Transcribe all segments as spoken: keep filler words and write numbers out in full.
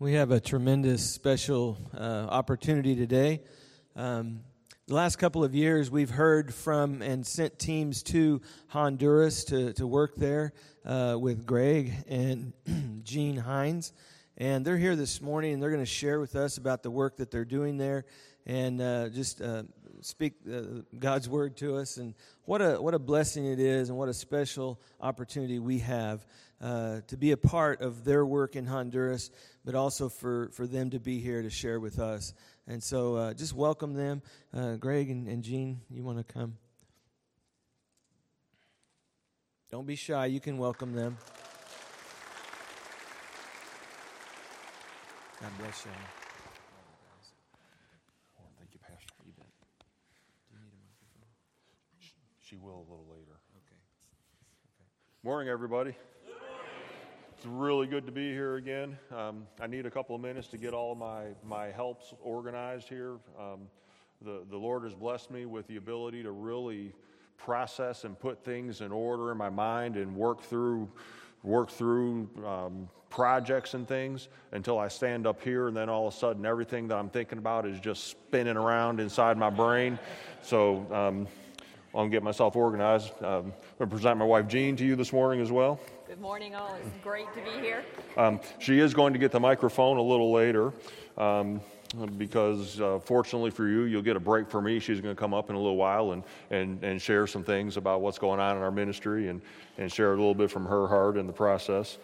We have a tremendous special uh, opportunity today. Um, the last couple of years, we've heard from and sent teams to Honduras to, to work there uh, with Greg and Jean Hines. And they're here this morning, and they're going to share with us about the work that they're doing there and uh, just uh, speak uh, God's word to us. And what a what a blessing it is, and what a special opportunity we have uh, to be a part of their work in Honduras, but also for, for them to be here to share with us. And so uh, just welcome them. Uh, Greg and, and Jean, you want to come? Don't be shy. You can welcome them. God bless you. Thank you, Pastor. You bet. Do you need a microphone? She will a little later. Okay. Okay. Morning, everybody. Good morning. It's really good to be here again. Um, I need a couple of minutes to get all my, my helps organized here. Um, the, the Lord has blessed me with the ability to really process and put things in order in my mind and work through work through um, projects and things until I stand up here, and then all of a sudden everything that I'm thinking about is just spinning around inside my brain. So um, I'll get myself organized. Um, I'm going to present my wife Jean to you this morning as well. Good morning, all. It's great to be here. Um, she is going to get the microphone a little later um, because uh, fortunately for you, you'll get a break for me. She's going to come up in a little while and, and, and share some things about what's going on in our ministry and, and share a little bit from her heart in the process.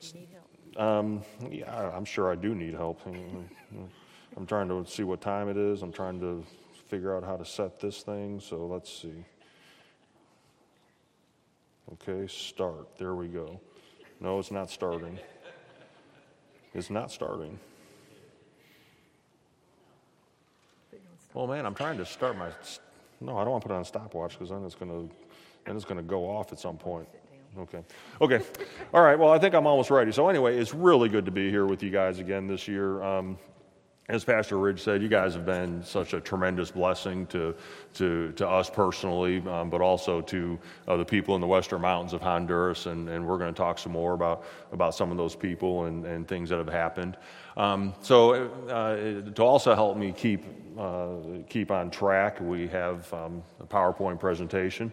If you need help. Um, yeah, I'm sure I do need help. I'm trying to see what time it is. I'm trying to figure out how to set this thing, so let's see. Okay, start. There we go. No, it's not starting. It's not starting. Oh man, I'm trying to start my. St- no, I don't want to put it on a stopwatch because then it's gonna, then it's gonna go off at some point. Okay. Okay. All right. Well, I think I'm almost ready. So anyway, it's really good to be here with you guys again this year. Um, As Pastor Ridge said, you guys have been such a tremendous blessing to to, to us personally, um, but also to uh, the people in the Western Mountains of Honduras, and, and we're going to talk some more about, about some of those people and, and things that have happened. Um, so uh, to also help me keep uh, keep on track, we have um, a PowerPoint presentation.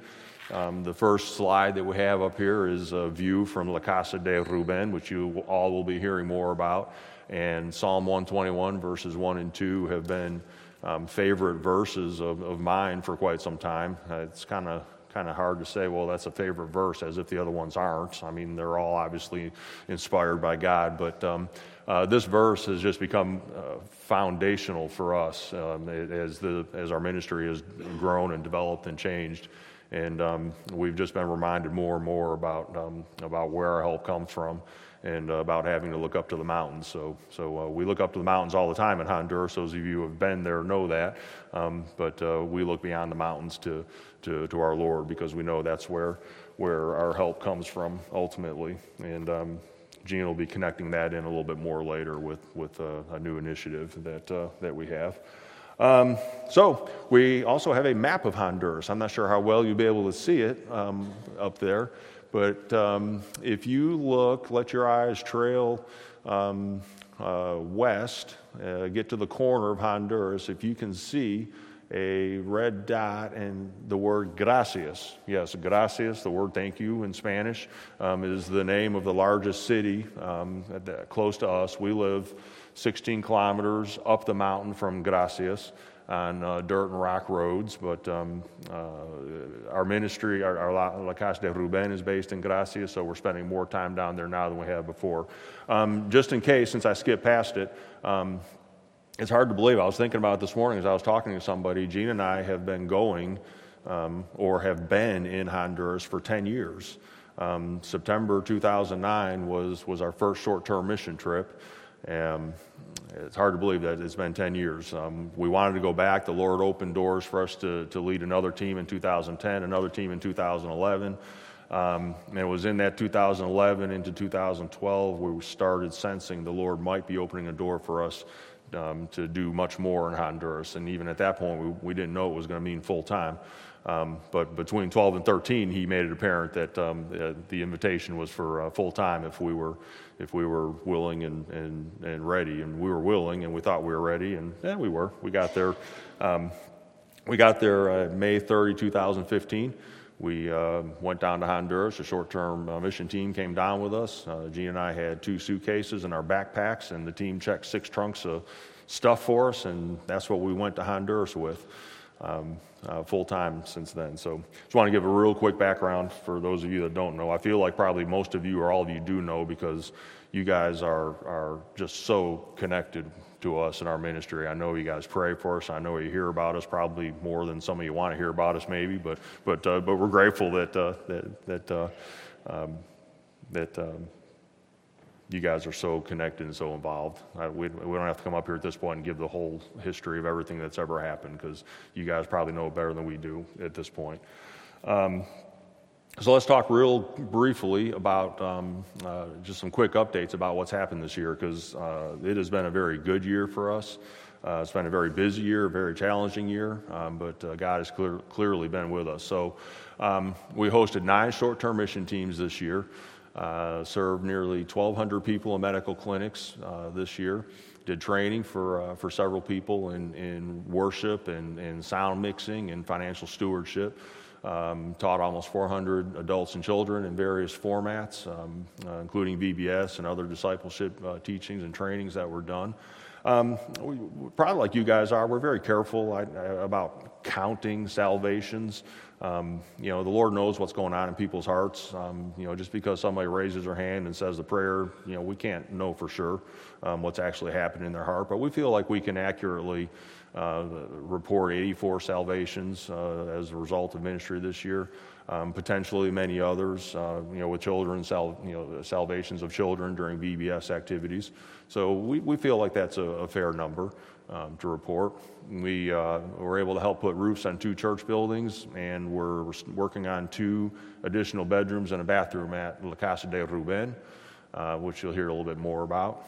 Um, the first slide that we have up here is a view from La Casa de Rubén, which you all will be hearing more about. And Psalm one twenty-one, verses one and two have been um, favorite verses of, of mine for quite some time. Uh, it's kind of kind of hard to say, well, that's a favorite verse, as if the other ones aren't. I mean, they're all obviously inspired by God, but um, uh, this verse has just become uh, foundational for us um, as the as our ministry has grown and developed and changed. And um, we've just been reminded more and more about um, about where our help comes from, and uh, about having to look up to the mountains. So, so uh, we look up to the mountains all the time in Honduras. Those of you who have been there know that. Um, but uh, we look beyond the mountains to, to to our Lord, because we know that's where where our help comes from ultimately. And um, Gene will be connecting that in a little bit more later with with uh, a new initiative that uh, that we have. Um, so we also have a map of Honduras. I'm not sure how well you'll be able to see it um, up there, but um, if you look, let your eyes trail um, uh, west, uh, get to the corner of Honduras. If you can see a red dot and the word Gracias, yes, Gracias, the word thank you in Spanish, um, is the name of the largest city um, at the, close to us. We live sixteen kilometers up the mountain from Gracias on uh, dirt and rock roads, but um, uh, our ministry, our, our La, La Casa de Rubén is based in Gracias, so we're spending more time down there now than we have before. Um, just in case, since I skipped past it, um, it's hard to believe. I was thinking about it this morning as I was talking to somebody. Gene and I have been going um, or have been in Honduras for ten years. Um, September two thousand nine was, was our first short-term mission trip. Um, it's hard to believe that it's been ten years. Um, we wanted to go back. The Lord opened doors for us to, to lead another team in two thousand ten, another team in two thousand eleven. Um, and it was in that two thousand eleven into two thousand twelve where we started sensing the Lord might be opening a door for us um, to do much more in Honduras. And even at that point, we, we didn't know it was going to mean full time. Um, but between twelve and thirteen, he made it apparent that um, the, the invitation was for uh, full time if we were if we were willing and, and, and ready. And we were willing, and we thought we were ready, and yeah, we were. We got there. Um, we got there uh, May thirtieth, two thousand fifteen. We uh, went down to Honduras. A short-term uh, mission team came down with us. Uh, Gene and I had two suitcases in our backpacks, and the team checked six trunks of stuff for us, and that's what we went to Honduras with. Um, uh, full-time since then. So just want to give a real quick background for those of you that don't know. I feel like probably most of you or all of you do know, because you guys are are just so connected to us in our ministry. I know you guys pray for us. I know you hear about us probably more than some of you want to hear about us maybe, but but uh, but we're grateful that uh, that that uh, um, that um, you guys are so connected and so involved. I, we, we don't have to come up here at this point and give the whole history of everything that's ever happened, because you guys probably know better than we do at this point. Um, so let's talk real briefly about um, uh, just some quick updates about what's happened this year, because uh, it has been a very good year for us. Uh, it's been a very busy year, very challenging year, um, but uh, God has clear, clearly been with us. So um, we hosted nine short-term mission teams this year. Uh, served nearly twelve hundred people in medical clinics uh, this year, did training for uh, for several people in, in worship and, and sound mixing and financial stewardship, um, taught almost four hundred adults and children in various formats, um, uh, including V B S and other discipleship uh, teachings and trainings that were done. Um, we, probably like you guys are, we're very careful I, I, about counting salvations. Um, you know, the Lord knows what's going on in people's hearts. Um, you know, just because somebody raises their hand and says the prayer, you know, we can't know for sure um, what's actually happened in their heart. But we feel like we can accurately uh, report eighty-four salvations uh, as a result of ministry this year. Um, potentially many others, uh, you know, with children, sal- you know, salvations of children during V B S activities. So we, we feel like that's a, a fair number um, to report. We uh, were able to help put roofs on two church buildings, and we're working on two additional bedrooms and a bathroom at La Casa de Rubén, uh, which you'll hear a little bit more about.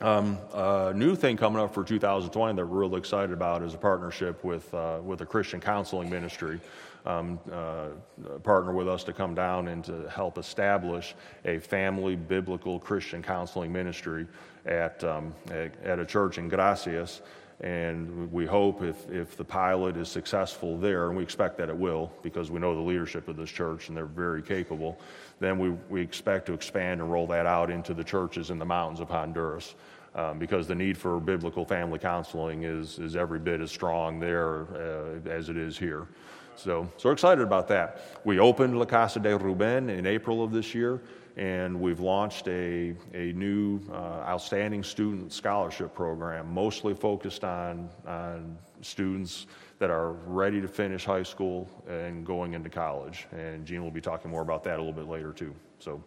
Um, a new thing coming up for two thousand twenty that we're really excited about is a partnership with uh, with a Christian counseling ministry. Um, uh, partner with us to come down and to help establish a family biblical Christian counseling ministry at um, a, at a church in Gracias, and we hope if if the pilot is successful there, and we expect that it will, because we know the leadership of this church and they're very capable, then we, we expect to expand and roll that out into the churches in the mountains of Honduras. Um, because the need for biblical family counseling is is every bit as strong there uh, as it is here. So, so we're excited about that. We opened La Casa de Rubén in April of this year, and we've launched a, a new uh, outstanding student scholarship program, mostly focused on, on students that are ready to finish high school and going into college. And Gene will be talking more about that a little bit later, too. So.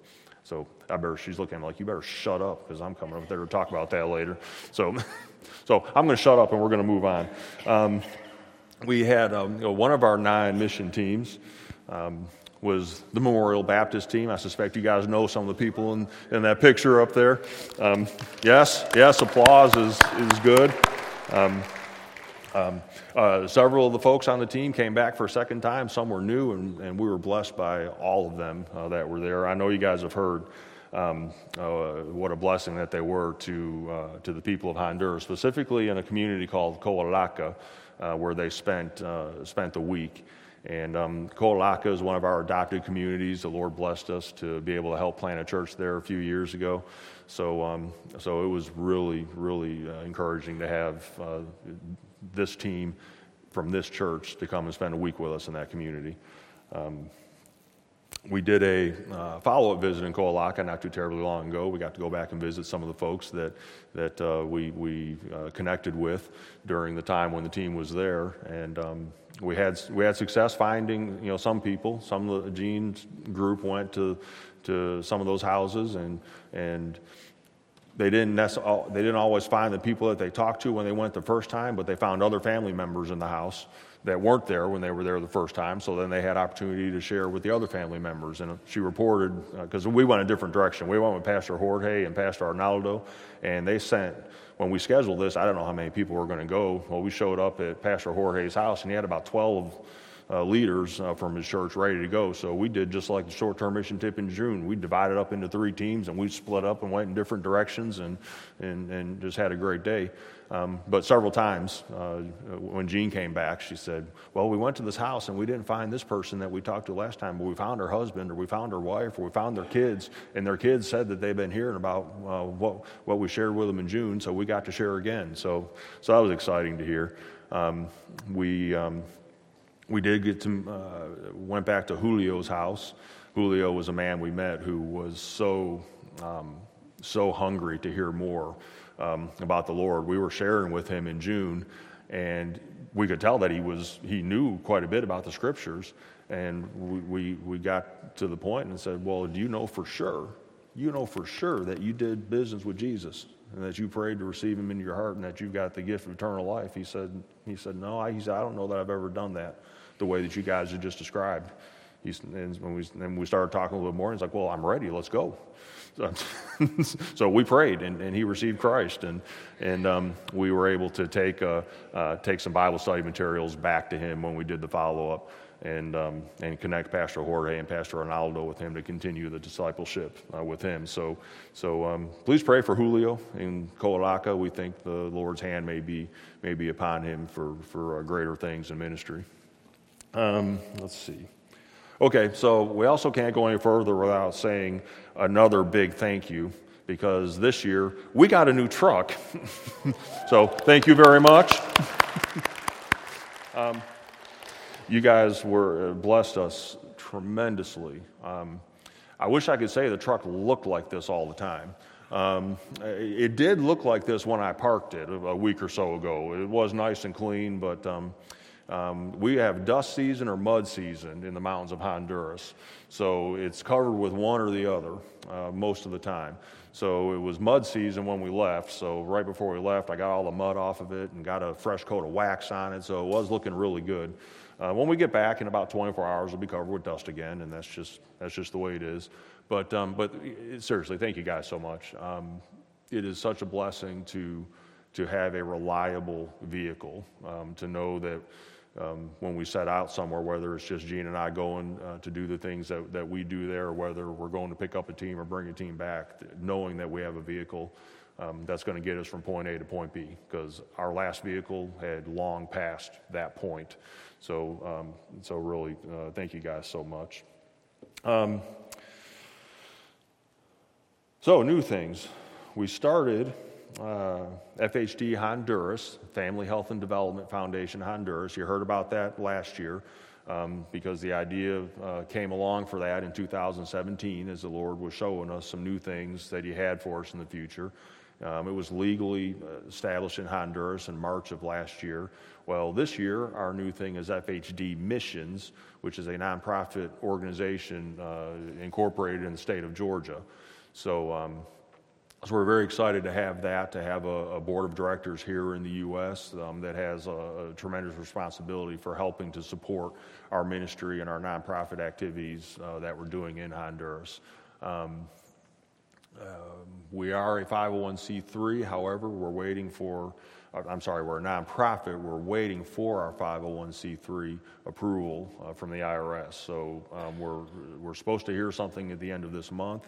So I better, she's looking at me like, you better shut up, because I'm coming up there to talk about that later. So so I'm going to shut up, and we're going to move on. Um, we had um, you know, one of our nine mission teams um, was the Memorial Baptist team. I suspect you guys know some of the people in, in that picture up there. Um, yes, yes, applause is, is good. Um, um, uh, several of the folks on the team came back for a second time. Some were new, and, and we were blessed by all of them uh, that were there. I know you guys have heard um, uh, what a blessing that they were to uh, to the people of Honduras, specifically in a community called Coalaca, uh, where they spent uh, spent the week. And um, Coalaca is one of our adopted communities. The Lord blessed us to be able to help plant a church there a few years ago. So um, so it was really, really uh, encouraging to have uh, this team from this church to come and spend a week with us in that community. Um, we did a uh, follow-up visit in Coalaca not too terribly long ago. We got to go back and visit some of the folks that that uh, we, we uh, connected with during the time when the team was there. And um, we had we had success finding you know some people. Some of the Gene's group went to to some of those houses and and They didn't necessarily, they didn't always find the people that they talked to when they went the first time, but they found other family members in the house that weren't there when they were there the first time. So then they had opportunity to share with the other family members. And she reported, because uh, we went a different direction. We went with Pastor Jorge and Pastor Arnaldo, and they sent, when we scheduled this, I don't know how many people were going to go. Well, we showed up at Pastor Jorge's house, and he had about twelve Uh, leaders uh, from his church ready to go. So we did just like the short-term mission tip in June. We divided up into three teams, and we split up and went in different directions, and and, and just had a great day. Um, but several times uh, when Jean came back, she said, well, we went to this house and we didn't find this person that we talked to last time, but we found her husband, or we found her wife, or we found their kids, and their kids said that they've been hearing about uh, what what we shared with them in June, so we got to share again. So, so that was exciting to hear. Um, we... Um, We did get to, uh, went back to Julio's house. Julio was a man we met who was so, um, so hungry to hear more um, about the Lord. We were sharing with him in June, and we could tell that he was, he knew quite a bit about the scriptures. And we, we, we got to the point and said, well, do you know for sure, you know for sure that you did business with Jesus, and that you prayed to receive him into your heart, and that you've got the gift of eternal life? He said, he said, no, I, he said, I don't know that I've ever done that the way that you guys have just described. He's, and when we, and we started talking a little more, he's like, well, I'm ready, let's go. So, so we prayed, and, and he received Christ, and and um, we were able to take uh, uh, take some Bible study materials back to him when we did the follow-up, and um, and connect Pastor Jorge and Pastor Arnaldo with him to continue the discipleship uh, with him. So so um, please pray for Julio in Coalaca. We think the Lord's hand may be, may be upon him for, for uh, greater things in ministry. Um, let's see. Okay, so we also can't go any further without saying another big thank you, because this year we got a new truck. So thank you very much. um, You guys were uh, blessed us tremendously. Um, I wish I could say the truck looked like this all the time. Um, it did look like this when I parked it a week or so ago. It was nice and clean, but um, um, we have dust season or mud season in the mountains of Honduras. So it's covered with one or the other uh, most of the time. So it was mud season when we left, so right before we left, I got all the mud off of it and got a fresh coat of wax on it, so it was looking really good. Uh, when we get back in about twenty-four hours, it'll be covered with dust again, and that's just that's just the way it is. But um, but seriously, thank you guys so much. Um, it is such a blessing to to have a reliable vehicle, um, to know that um, when we set out somewhere, whether it's just Gene and I going uh, to do the things that, that we do there, or whether we're going to pick up a team or bring a team back, knowing that we have a vehicle um, that's going to get us from point A to point B, because our last vehicle had long passed that point. So, um, so really, uh, thank you guys so much. Um, so, new things. We started uh, F H D Honduras, Family Health and Development Foundation Honduras. You heard about that last year um, because the idea uh, came along for that in two thousand seventeen as the Lord was showing us some new things that he had for us in the future. Um, it was legally established in Honduras in March of last year. Well, this year, our new thing is F H D Missions, which is a nonprofit organization uh, incorporated in the state of Georgia. So, um, so we're very excited to have that, to have a, a board of directors here in the U S um, that has a, a tremendous responsibility for helping to support our ministry and our nonprofit activities uh, that we're doing in Honduras. Um, Uh, we are a five oh one c three, however, we're waiting for, I'm sorry, we're a nonprofit, we're waiting for our five oh one c three approval uh, from the I R S. So um, we're we're supposed to hear something at the end of this month.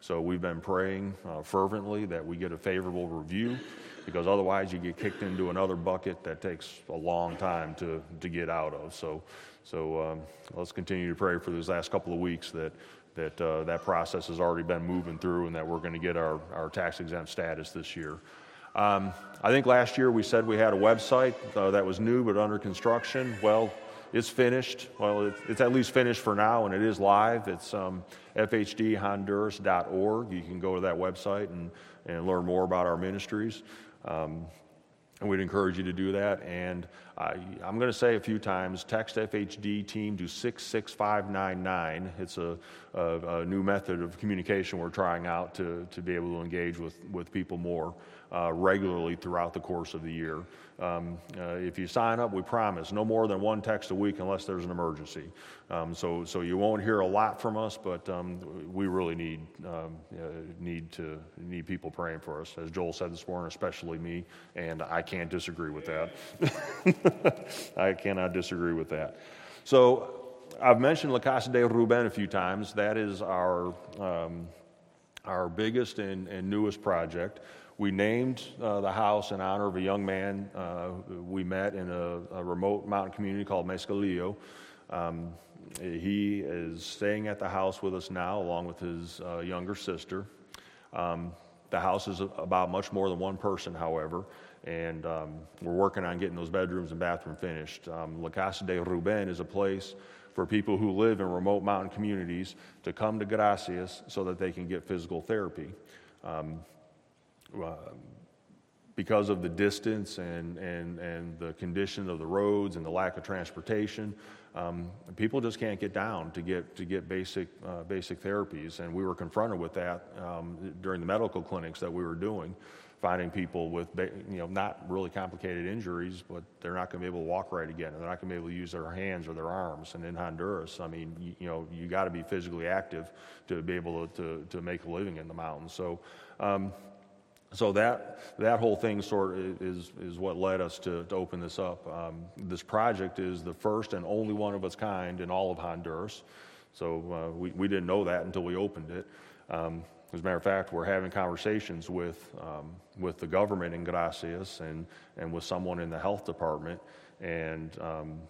So we've been praying uh, fervently that we get a favorable review, because otherwise you get kicked into another bucket that takes a long time to, to get out of. So, so um, let's continue to pray for these last couple of weeks that that uh, that process has already been moving through, and that we're going to get our, our tax-exempt status this year. Um, I think last year we said we had a website uh, that was new but under construction. Well, it's finished. Well, it's, it's at least finished for now, and it is live. It's um, f h d honduras dot org. You can go to that website and, and learn more about our ministries. Um, And we'd encourage you to do that. And uh, I'm going to say a few times, text F H D team to six six five nine nine. It's a, a, a new method of communication we're trying out to, to be able to engage with, with people more uh, regularly throughout the course of the year. Um, uh, if you sign up, we promise no more than one text a week unless there's an emergency. Um, so so you won't hear a lot from us, but um, we really need um, uh, need to need people praying for us. As Joel said this morning, especially me, and I can't disagree with that. I cannot disagree with that. So I've mentioned La Casa de Rubén a few times. That is our um, our biggest and, and newest project. We named uh, the house in honor of a young man uh, we met in a, a remote mountain community called Mescalillo. Um, he is staying at the house with us now, along with his uh, younger sister. Um, the house is about much more than one person, however. And um, we're working on getting those bedrooms and bathroom finished. Um, La Casa de Rubén is a place for people who live in remote mountain communities to come to Gracias so that they can get physical therapy. Um, uh, because of the distance and, and, and the condition of the roads and the lack of transportation, um, people just can't get down to get to get basic uh, basic therapies. And we were confronted with that um, during the medical clinics that we were doing. Finding people with, you know, not really complicated injuries, but they're not going to be able to walk right again, and they're not going to be able to use their hands or their arms. And in Honduras, I mean, you, you know, you got to be physically active to be able to, to, to make a living in the mountains. So, um, so that that whole thing sort of is is what led us to, to open this up. Um, this project is the first and only one of its kind in all of Honduras. So uh, we we didn't know that until we opened it. Um, As a matter of fact, we're having conversations with um, with the government in Gracias and, and with someone in the health department, and um,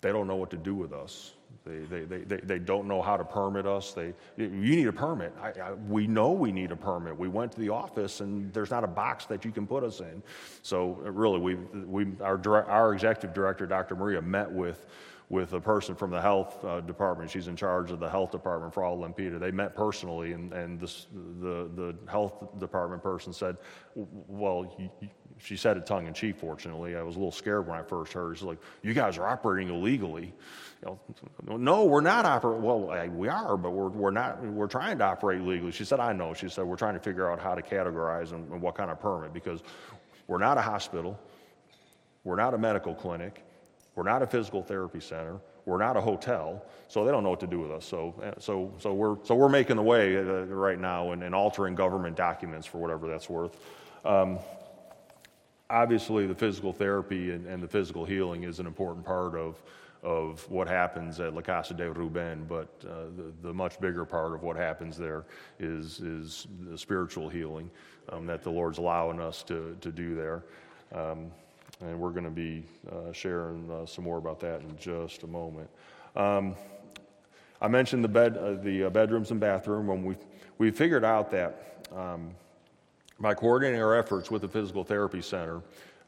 they don't know what to do with us. They they, they, they they don't know how to permit us. They you need a permit. I, I, we know we need a permit. We went to the office, and there's not a box that you can put us in. So really, we we our our executive director, Doctor Maria, met with. with a person from the health uh, department. She's in charge of the health department for all Olympia. They met personally, and, and this, the, the health department person said, well, you, you, she said it tongue-in-cheek, fortunately. I was a little scared when I first heard. She's like, you guys are operating illegally. You know, no, we're not operating. Well, I, we are, but we're, we're not. We're trying to operate legally. She said, I know. She said, we're trying to figure out how to categorize and, and what kind of permit, because we're not a hospital. We're not a medical clinic. We're not a physical therapy center. We're not a hotel, so they don't know what to do with us. So, so, so we're so we're making the way uh, right now and, and altering government documents for whatever that's worth. Um, obviously, the physical therapy and, and the physical healing is an important part of of what happens at La Casa de Rubén, but uh, the, the much bigger part of what happens there is is the spiritual healing um, that the Lord's allowing us to to do there. Um, And we're going to be uh, sharing uh, some more about that in just a moment. Um, I mentioned the bed, uh, the uh, bedrooms and bathroom. When we we figured out that um, by coordinating our efforts with the physical therapy center,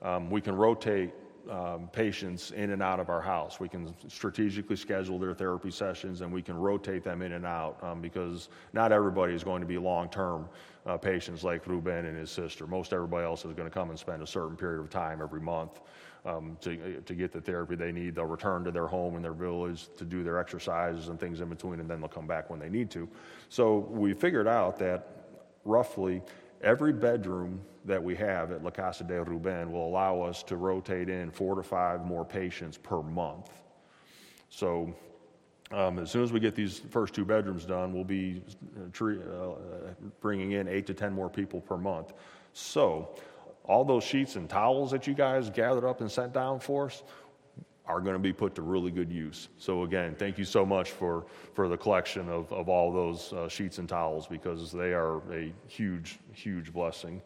um, we can rotate um, patients in and out of our house. We can strategically schedule their therapy sessions, and we can rotate them in and out um, because not everybody is going to be long-term. Uh, patients like Ruben and his sister. Most everybody else is going to come and spend a certain period of time every month um, to to get the therapy they need. They'll return to their home and their village to do their exercises and things in between, and then they'll come back when they need to. So we figured out that roughly every bedroom that we have at La Casa de Rubén will allow us to rotate in four to five more patients per month. So Um, as soon as we get these first two bedrooms done, we'll be tre- uh, bringing in eight to ten more people per month. So all those sheets and towels that you guys gathered up and sent down for us are going to be put to really good use. So again, thank you so much for, for the collection of, of all those uh, sheets and towels, because they are a huge, huge blessing.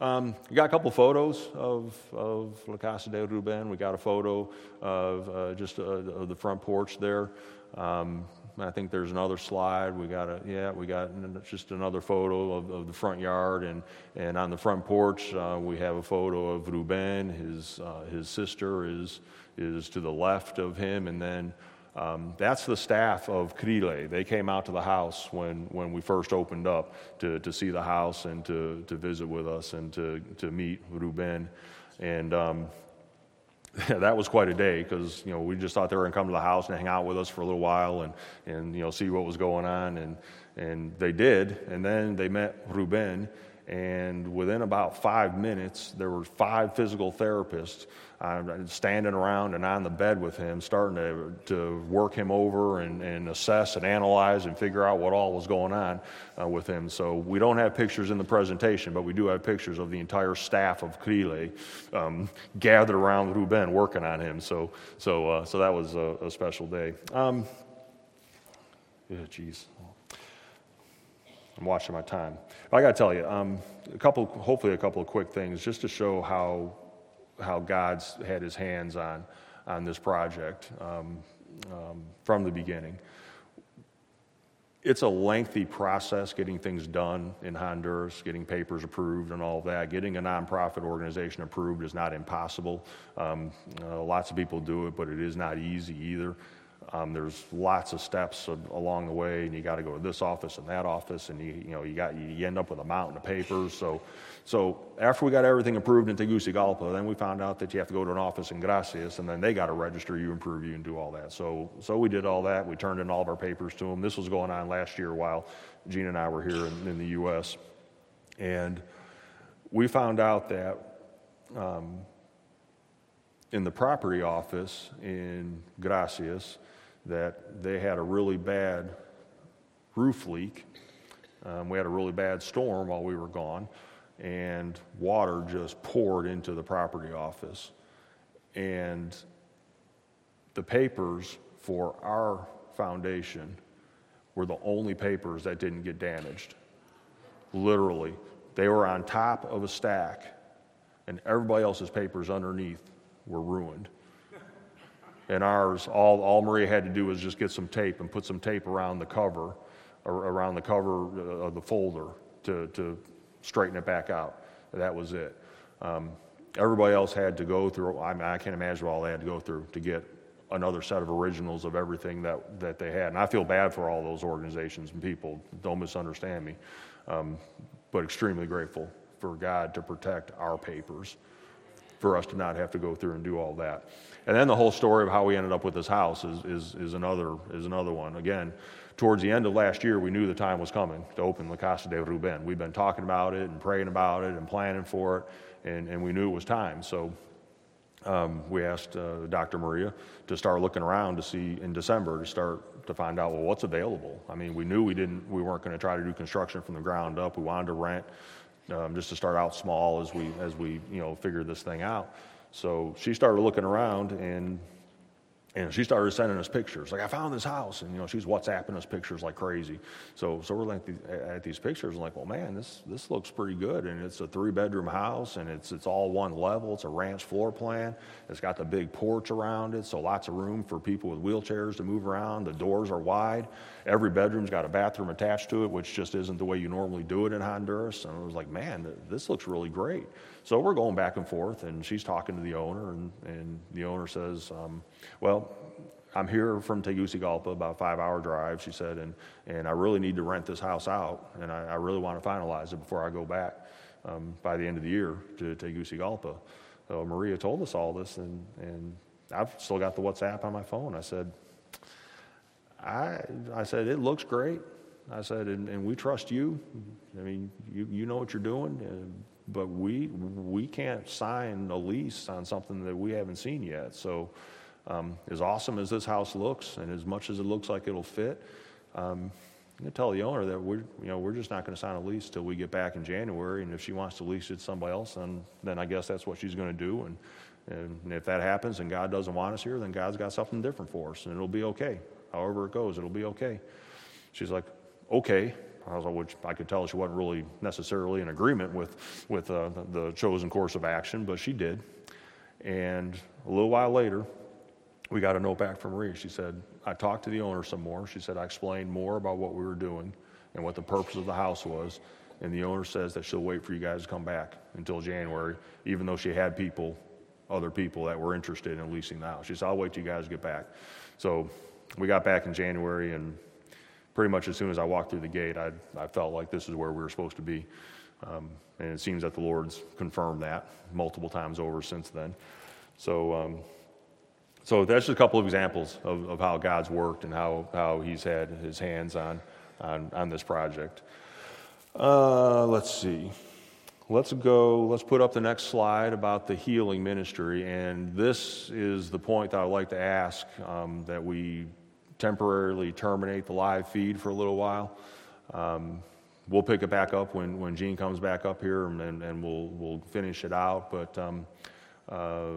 Um, we got a couple photos of, of La Casa de Rubén. We got a photo of uh, just uh, of the front porch there. Um, I think there's another slide. We got a yeah. We got just another photo of, of the front yard, and, and on the front porch uh, we have a photo of Ruben. His uh, his sister is is to the left of him, and then um, that's the staff of Krile. They came out to the house when, when we first opened up to, to see the house and to, to visit with us and to to meet Ruben. And um, that was quite a day, because, you know, we just thought they were going to come to the house and hang out with us for a little while and, and you know, see what was going on. And, and they did. And then they met Ruben. And within about five minutes, there were five physical therapists uh, standing around and on the bed with him, starting to to work him over and, and assess and analyze and figure out what all was going on uh, with him. So we don't have pictures in the presentation, but we do have pictures of the entire staff of Krile um, gathered around Ruben working on him. So so uh, so that was a, a special day. Um, geez. I'm watching my time. I got to tell you, um, a couple, hopefully a couple of quick things, just to show how how God's had His hands on on this project um, um, from the beginning. It's a lengthy process getting things done in Honduras, getting papers approved and all of that. Getting a nonprofit organization approved is not impossible. Um, uh, lots of people do it, but it is not easy either. Um, there's lots of steps along the way, and you got to go to this office and that office, and you you know you got you end up with a mountain of papers. So, so after we got everything approved in Tegucigalpa, then we found out that you have to go to an office in Gracias, and then they got to register you, approve you, and do all that. So, so we did all that. We turned in all of our papers to them. This was going on last year while Gina and I were here in, in the U S, and we found out that um, in the property office in Gracias, that they had a really bad roof leak. Um, we had a really bad storm while we were gone, and water just poured into the property office. And the papers for our foundation were the only papers that didn't get damaged. Literally, they were on top of a stack, and everybody else's papers underneath were ruined. And ours, all, all Maria had to do was just get some tape and put some tape around the cover, or around the cover of the folder to, to straighten it back out. That was it. Um, everybody else had to go through, I mean, I can't imagine all they had to go through to get another set of originals of everything that, that they had. And I feel bad for all those organizations and people, don't misunderstand me, um, but extremely grateful for God to protect our papers, for us to not have to go through and do all that. And then the whole story of how we ended up with this house is, is, is another is another one. Again, towards the end of last year, we knew the time was coming to open La Casa de Rubén. We've been talking about it and praying about it and planning for it, and, and we knew it was time. So um, we asked uh, Doctor Maria to start looking around to see in December to start to find out, well, what's available? I mean, we knew we didn't we weren't going to try to do construction from the ground up. We wanted to rent. Um, just to start out small as we as we you know figure this thing out. So she started looking around, and and she started sending us pictures. Like, I found this house, and you know she's WhatsApping us pictures like crazy. So so we're like at these pictures, and like, well, man, this this looks pretty good, and it's a three bedroom house, and it's it's all one level. It's a ranch floor plan. It's got the big porch around it, so lots of room for people with wheelchairs to move around. The doors are wide. Every bedroom's got a bathroom attached to it, which just isn't the way you normally do it in Honduras. And I was like, man, this looks really great. So we're going back and forth, and she's talking to the owner, and, and the owner says, um, well, I'm here from Tegucigalpa, about a five-hour drive, she said, and, and I really need to rent this house out, and I, I really want to finalize it before I go back um, by the end of the year to Tegucigalpa. So Maria told us all this, and, and I've still got the WhatsApp on my phone. I said, I I said, it looks great. I said, and, and we trust you. I mean, you, you know what you're doing, and, but we we can't sign a lease on something that we haven't seen yet. So um, as awesome as this house looks, and as much as it looks like it'll fit, um, I'm gonna tell the owner that we're you know we're just not gonna sign a lease till we get back in January. And if she wants to lease it to somebody else, then then I guess that's what she's gonna do. And and if that happens, and God doesn't want us here, then God's got something different for us, and it'll be okay. However it goes, it'll be okay. She's like, okay. I was like, which I could tell she wasn't really necessarily in agreement with with uh, the chosen course of action, but she did. And a little while later, we got a note back from Maria. She said, I talked to the owner some more. She said, I explained more about what we were doing and what the purpose of the house was. And the owner says that she'll wait for you guys to come back until January, even though she had people, other people that were interested in leasing the house. She said, I'll wait till you guys get back. So we got back in January, and pretty much as soon as I walked through the gate, I I felt like this is where we were supposed to be. Um, and it seems that the Lord's confirmed that multiple times over since then. So um, so that's just a couple of examples of, of how God's worked and how, how he's had his hands on, on, on this project. Uh, let's see. Let's go, let's put up the next slide about the healing ministry. And this is the point that I would like to ask um, that we temporarily terminate the live feed for a little while. Um, we'll pick it back up when, when Jean comes back up here, and, and, and we'll we'll finish it out. But um, uh,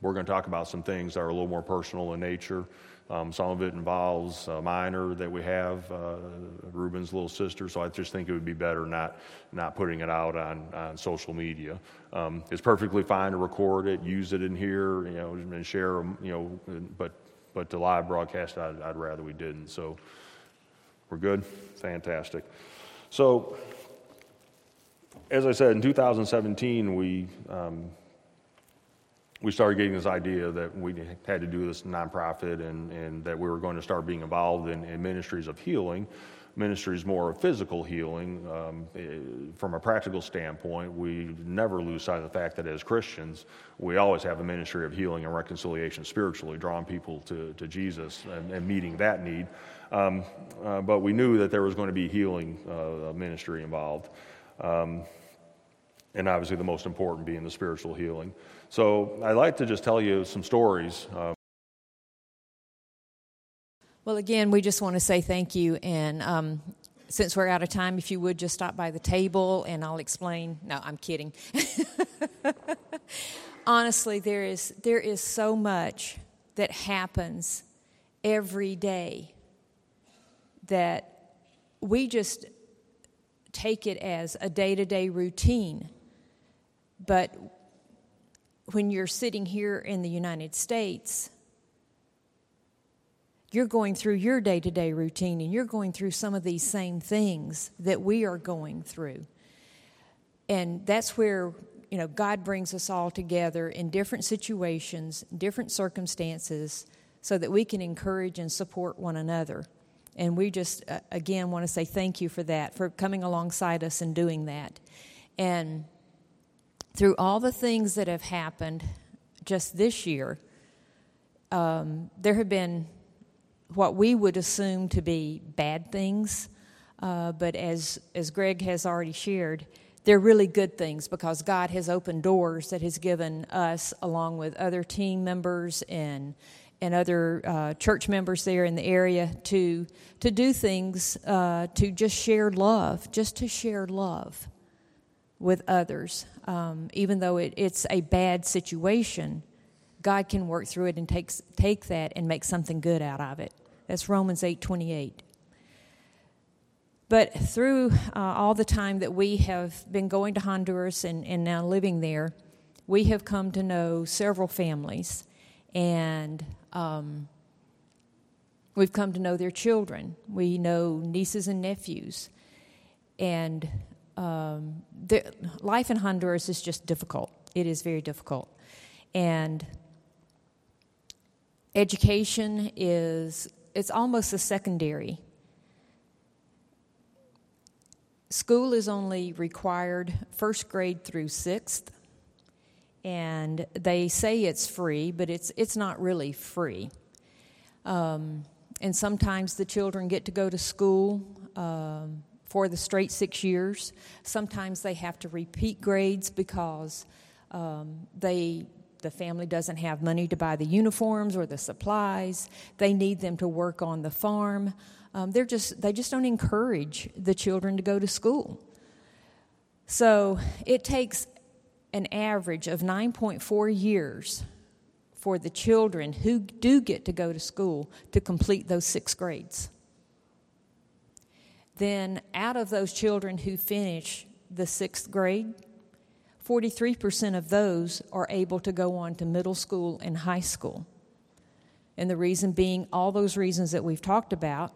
we're going to talk about some things that are a little more personal in nature. Um, some of it involves a minor that we have, uh, Ruben's little sister. So I just think it would be better not not putting it out on, on social media. Um, it's perfectly fine to record it, use it in here, you know, and share, you know, but but to live broadcast, I'd, I'd rather we didn't. So we're good? Fantastic. So as I said, in two thousand seventeen, we um, we started getting this idea that we had to do this nonprofit and, and that we were going to start being involved in, in ministries of healing, ministries more of physical healing. Um, it, from a practical standpoint, we never lose sight of the fact that as Christians, we always have a ministry of healing and reconciliation spiritually, drawing people to, to Jesus and, and meeting that need. Um, uh, but we knew that there was going to be healing uh, ministry involved. Um, and obviously the most important being the spiritual healing. So I'd like to just tell you some stories. Um, well, again, we just want to say thank you. And um, since we're out of time, if you would just stop by the table and I'll explain. No, I'm kidding. Honestly, there is there is so much that happens every day that we just take it as a day-to-day routine. But when you're sitting here in the United States, you're going through your day-to-day routine, and you're going through some of these same things that we are going through. And that's where, you know, God brings us all together in different situations, different circumstances, so that we can encourage and support one another. And we just, uh, again, want to say thank you for that, for coming alongside us and doing that. And through all the things that have happened just this year, um, there have been what we would assume to be bad things. Uh, but as, as Greg has already shared, they're really good things, because God has opened doors that has given us, along with other team members and and other uh, church members there in the area, to to do things, uh, to just share love, just to share love with others. Um, even though it, it's a bad situation, God can work through it and take, take that and make something good out of it. That's Romans eight twenty-eight. But through uh, all the time that we have been going to Honduras and, and now living there, we have come to know several families, and Um, we've come to know their children. We know nieces and nephews. And um, the, life in Honduras is just difficult. It is very difficult. And education is, it's almost a secondary. School is only required first grade through sixth. And they say it's free, but it's it's not really free. Um, and sometimes the children get to go to school um, for the straight six years. Sometimes they have to repeat grades because um, they the family doesn't have money to buy the uniforms or the supplies. They need them to work on the farm. Um, they're just they just don't encourage the children to go to school. So it takes an average of nine point four years for the children who do get to go to school to complete those six grades. Then out of those children who finish the sixth grade, forty-three percent of those are able to go on to middle school and high school. And the reason being all those reasons that we've talked about.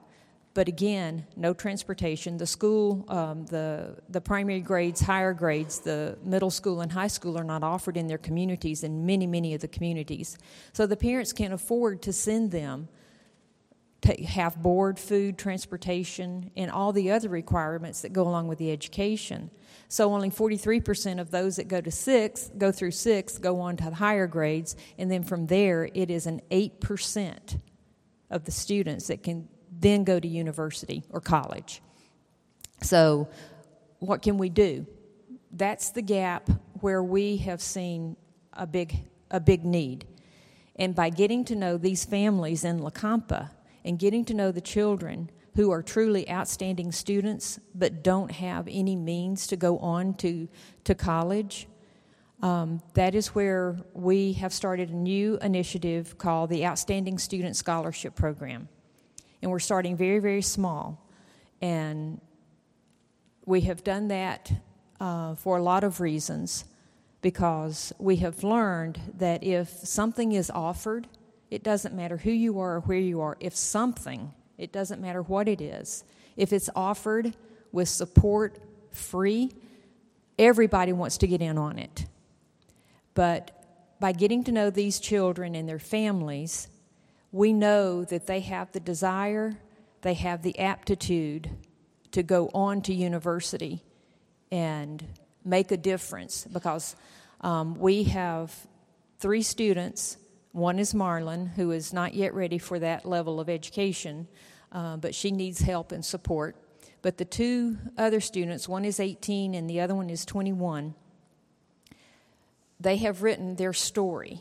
But again, no transportation. The school, um, the the primary grades, higher grades, the middle school and high school are not offered in their communities, in many, many of the communities. So the parents can't afford to send them t- have board, food, transportation, and all the other requirements that go along with the education. So only forty-three percent of those that go to six, go through six, go on to higher grades, and then from there it is an eight percent of the students that can then go to university or college. So what can we do? That's the gap where we have seen a big a big need. And by getting to know these families in LaCampa and getting to know the children who are truly outstanding students but don't have any means to go on to, to college, um, that is where we have started a new initiative called the Outstanding Student Scholarship Program. And we're starting very, very small. And we have done that uh, for a lot of reasons, because we have learned that if something is offered, it doesn't matter who you are or where you are. If something, it doesn't matter what it is. If it's offered with support free, everybody wants to get in on it. But by getting to know these children and their families, we know that they have the desire, they have the aptitude to go on to university and make a difference, because um, we have three students. One is Marlon, who is not yet ready for that level of education, uh, but she needs help and support. But the two other students, one is eighteen and the other one is twenty-one, they have written their story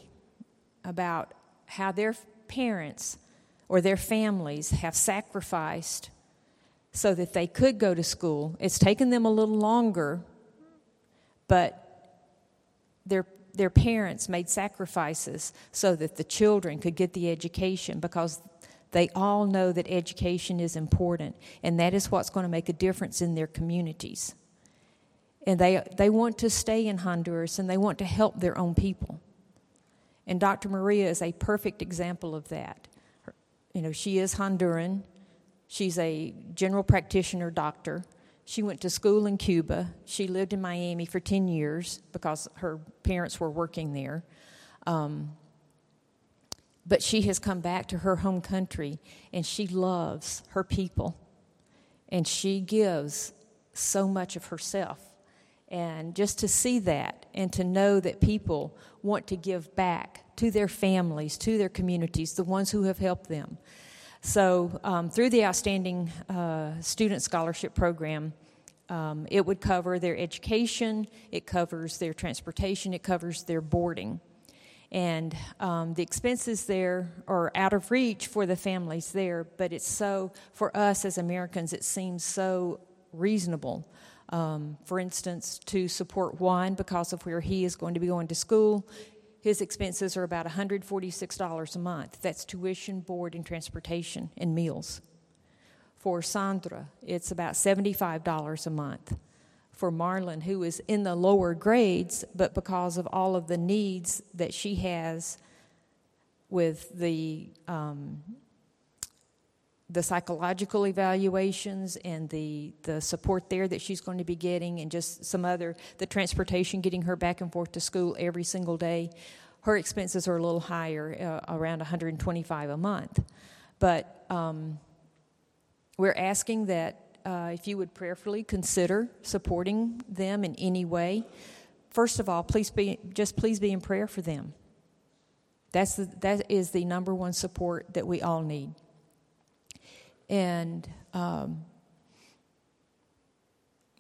about how their parents or their families have sacrificed so that they could go to school. It's taken them a little longer, but their their parents made sacrifices so that the children could get the education, because they all know that education is important, and that is what's going to make a difference in their communities. And they they want to stay in Honduras, and they want to help their own people. And Doctor Maria is a perfect example of that. You know, she is Honduran. She's a general practitioner doctor. She went to school in Cuba. She lived in Miami for ten years because her parents were working there. Um, but she has come back to her home country, and she loves her people. And she gives so much of herself. And just to see that and to know that people want to give back to their families, to their communities, the ones who have helped them. So um, through the Outstanding uh, Student Scholarship Program, um, it would cover their education, it covers their transportation, it covers their boarding. And um, the expenses there are out of reach for the families there, but it's so, for us as Americans, it seems so reasonable. Um, for instance, to support Juan, because of where he is going to be going to school, his expenses are about one hundred forty-six dollars a month. That's tuition, board, and transportation, and meals. For Sandra, it's about seventy-five dollars a month. For Marlon, who is in the lower grades, but because of all of the needs that she has with the um, the psychological evaluations and the, the support there that she's going to be getting, and just some other, the transportation, getting her back and forth to school every single day, her expenses are a little higher, uh, around one hundred twenty-five dollars a month. But um, we're asking that uh, if you would prayerfully consider supporting them in any way. First of all, please be just please be in prayer for them. That's the, that is the number one support that we all need. And um,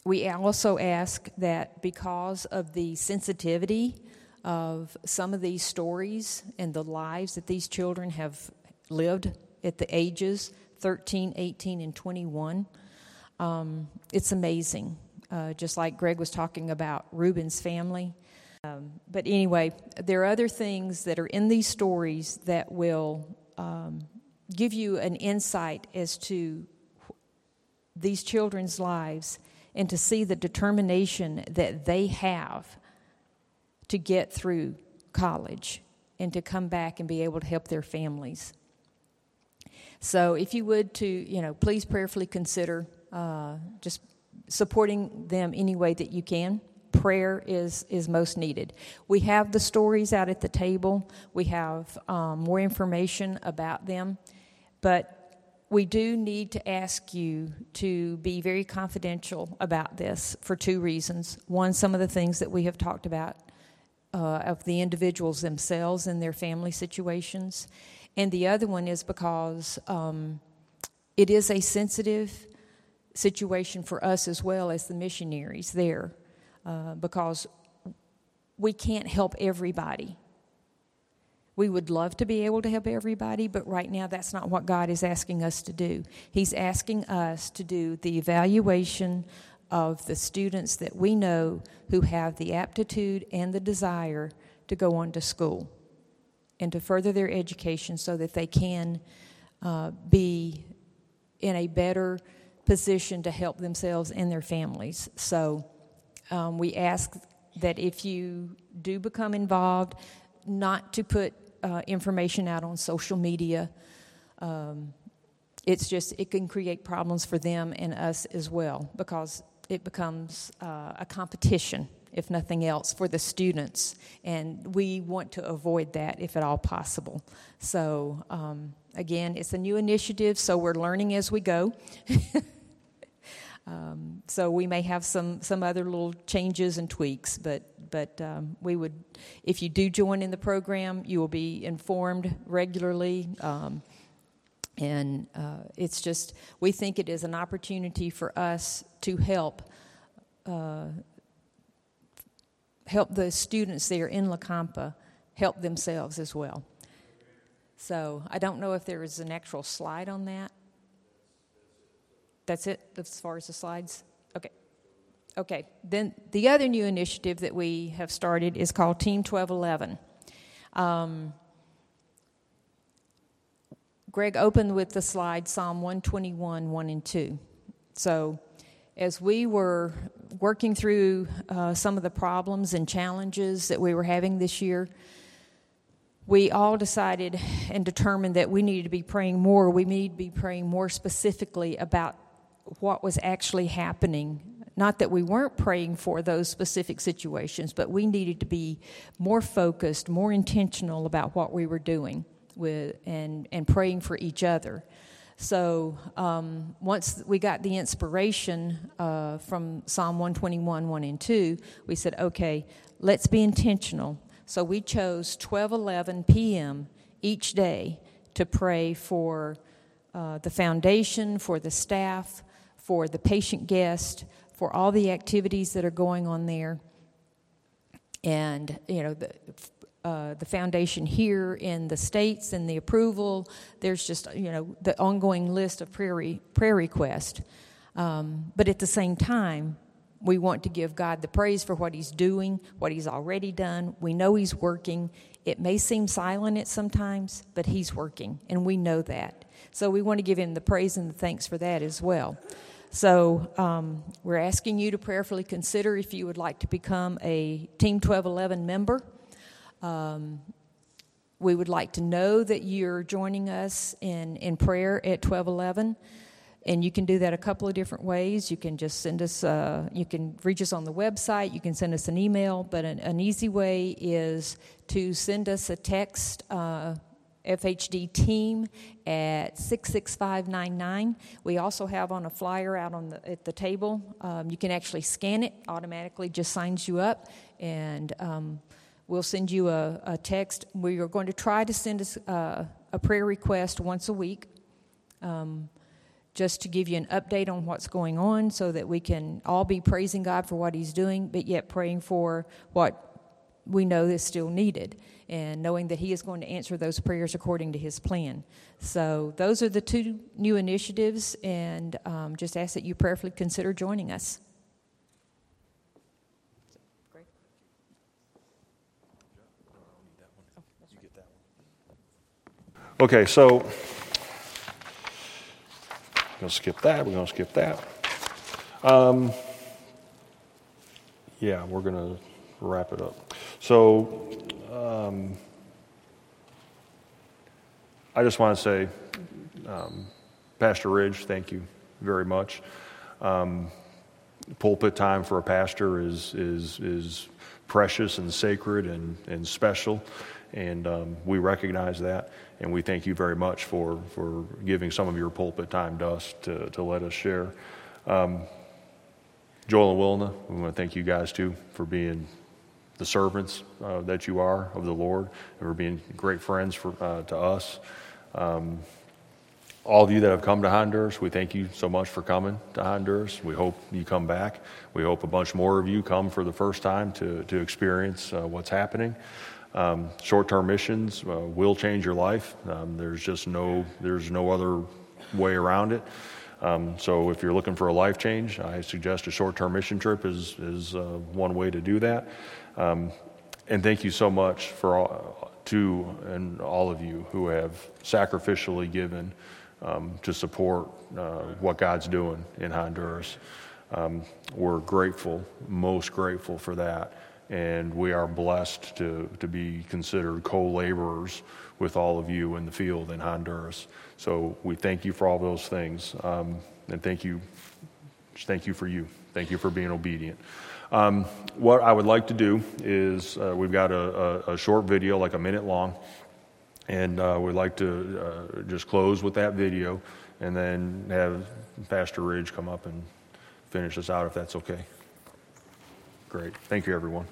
we also ask that because of the sensitivity of some of these stories and the lives that these children have lived at the ages thirteen, eighteen, and twenty-one, um, it's amazing. Uh, just like Greg was talking about Ruben's family. Um, but anyway, there are other things that are in these stories that will... Um, give you an insight as to these children's lives, and to see the determination that they have to get through college and to come back and be able to help their families. So if you would, to, you know, please prayerfully consider uh, just supporting them any way that you can. Prayer is, is most needed. We have the stories out at the table. We have um, more information about them. But we do need to ask you to be very confidential about this for two reasons. One, some of the things that we have talked about uh, of the individuals themselves and their family situations. And the other one is because um, it is a sensitive situation for us as well as the missionaries there, uh, because we can't help everybody. We would love to be able to help everybody, but right now that's not what God is asking us to do. He's asking us to do the evaluation of the students that we know who have the aptitude and the desire to go on to school and to further their education so that they can uh, be in a better position to help themselves and their families. So um, we ask that if you do become involved, not to put uh, information out on social media. Um, it's just, it can create problems for them and us as well, because it becomes uh, a competition, if nothing else, for the students. And we want to avoid that if at all possible. So um, again, it's a new initiative, so we're learning as we go. um, so we may have some, some other little changes and tweaks, but But um, we would, if you do join in the program, you will be informed regularly. Um, and uh, it's just, we think it is an opportunity for us to help uh, help the students there in LaCampa help themselves as well. So I don't know if there is an actual slide on that. That's it as far as the slides? Okay. Okay, then the other new initiative that we have started is called Team twelve eleven. Um, Greg opened with the slide Psalm one twenty-one, one and two. So as we were working through uh, some of the problems and challenges that we were having this year, we all decided and determined that we needed to be praying more. We need to be praying more specifically about what was actually happening. Not that we weren't praying for those specific situations, but we needed to be more focused, more intentional about what we were doing with and, and praying for each other. So um, once we got the inspiration uh, from Psalm one twenty-one, one and two, we said, okay, let's be intentional. So we chose twelve eleven p.m. each day to pray for uh, the foundation, for the staff, for the patient guest, for all the activities that are going on there, and you know the uh, the foundation here in the States and the approval. There's just you know the ongoing list of prayer prayer requests, um, but at the same time, we want to give God the praise for what He's doing, what He's already done. We know He's working. It may seem silent at sometimes, but He's working, and we know that. So we want to give Him the praise and the thanks for that as well. So um, we're asking you to prayerfully consider if you would like to become a Team twelve eleven member. Um, we would like to know that you're joining us in, in prayer at twelve eleven, and you can do that a couple of different ways. You can just send us, uh, you can reach us on the website, you can send us an email, but an, an easy way is to send us a text, uh F H D team at six six five nine nine. We also have on a flyer out on the at the table. Um, you can actually scan it, automatically just signs you up, and um, we'll send you a, a text. We are going to try to send us uh, a prayer request once a week, um, just to give you an update on what's going on so that we can all be praising God for what He's doing, but yet praying for what we know is still needed, and knowing that He is going to answer those prayers according to His plan. So those are the two new initiatives, and um, just ask that you prayerfully consider joining us. Great. Okay, so we're going to skip that. We're going to skip that. Um, yeah, we're going to wrap it up. So, um, I just want to say, um, Pastor Ridge, thank you very much. Um, pulpit time for a pastor is is is precious and sacred and, and special, and um, we recognize that, and we thank you very much for, for giving some of your pulpit time to us to, to let us share. Um, Joel and Wilna, we want to thank you guys too for being the servants uh, that you are of the Lord, and for being great friends for uh, to us. Um, all of you that have come to Honduras, we thank you so much for coming to Honduras. We hope you come back. We hope a bunch more of you come for the first time to, to experience uh, what's happening. Um, short-term missions uh, will change your life. Um, there's just no, there's no other way around it. Um, so if you're looking for a life change, I suggest a short-term mission trip is is uh, one way to do that. Um, and thank you so much for all, to and all of you who have sacrificially given um, to support uh, what God's doing in Honduras. Um, we're grateful, most grateful for that, and we are blessed to to be considered co-laborers with all of you in the field in Honduras. So we thank you for all those things, um, and thank you, thank you for you. Thank you for being obedient. Um, what I would like to do is uh, we've got a, a, a short video, like a minute long, and uh, we'd like to uh, just close with that video and then have Pastor Ridge come up and finish us out, if that's okay. Great. Thank you, everyone.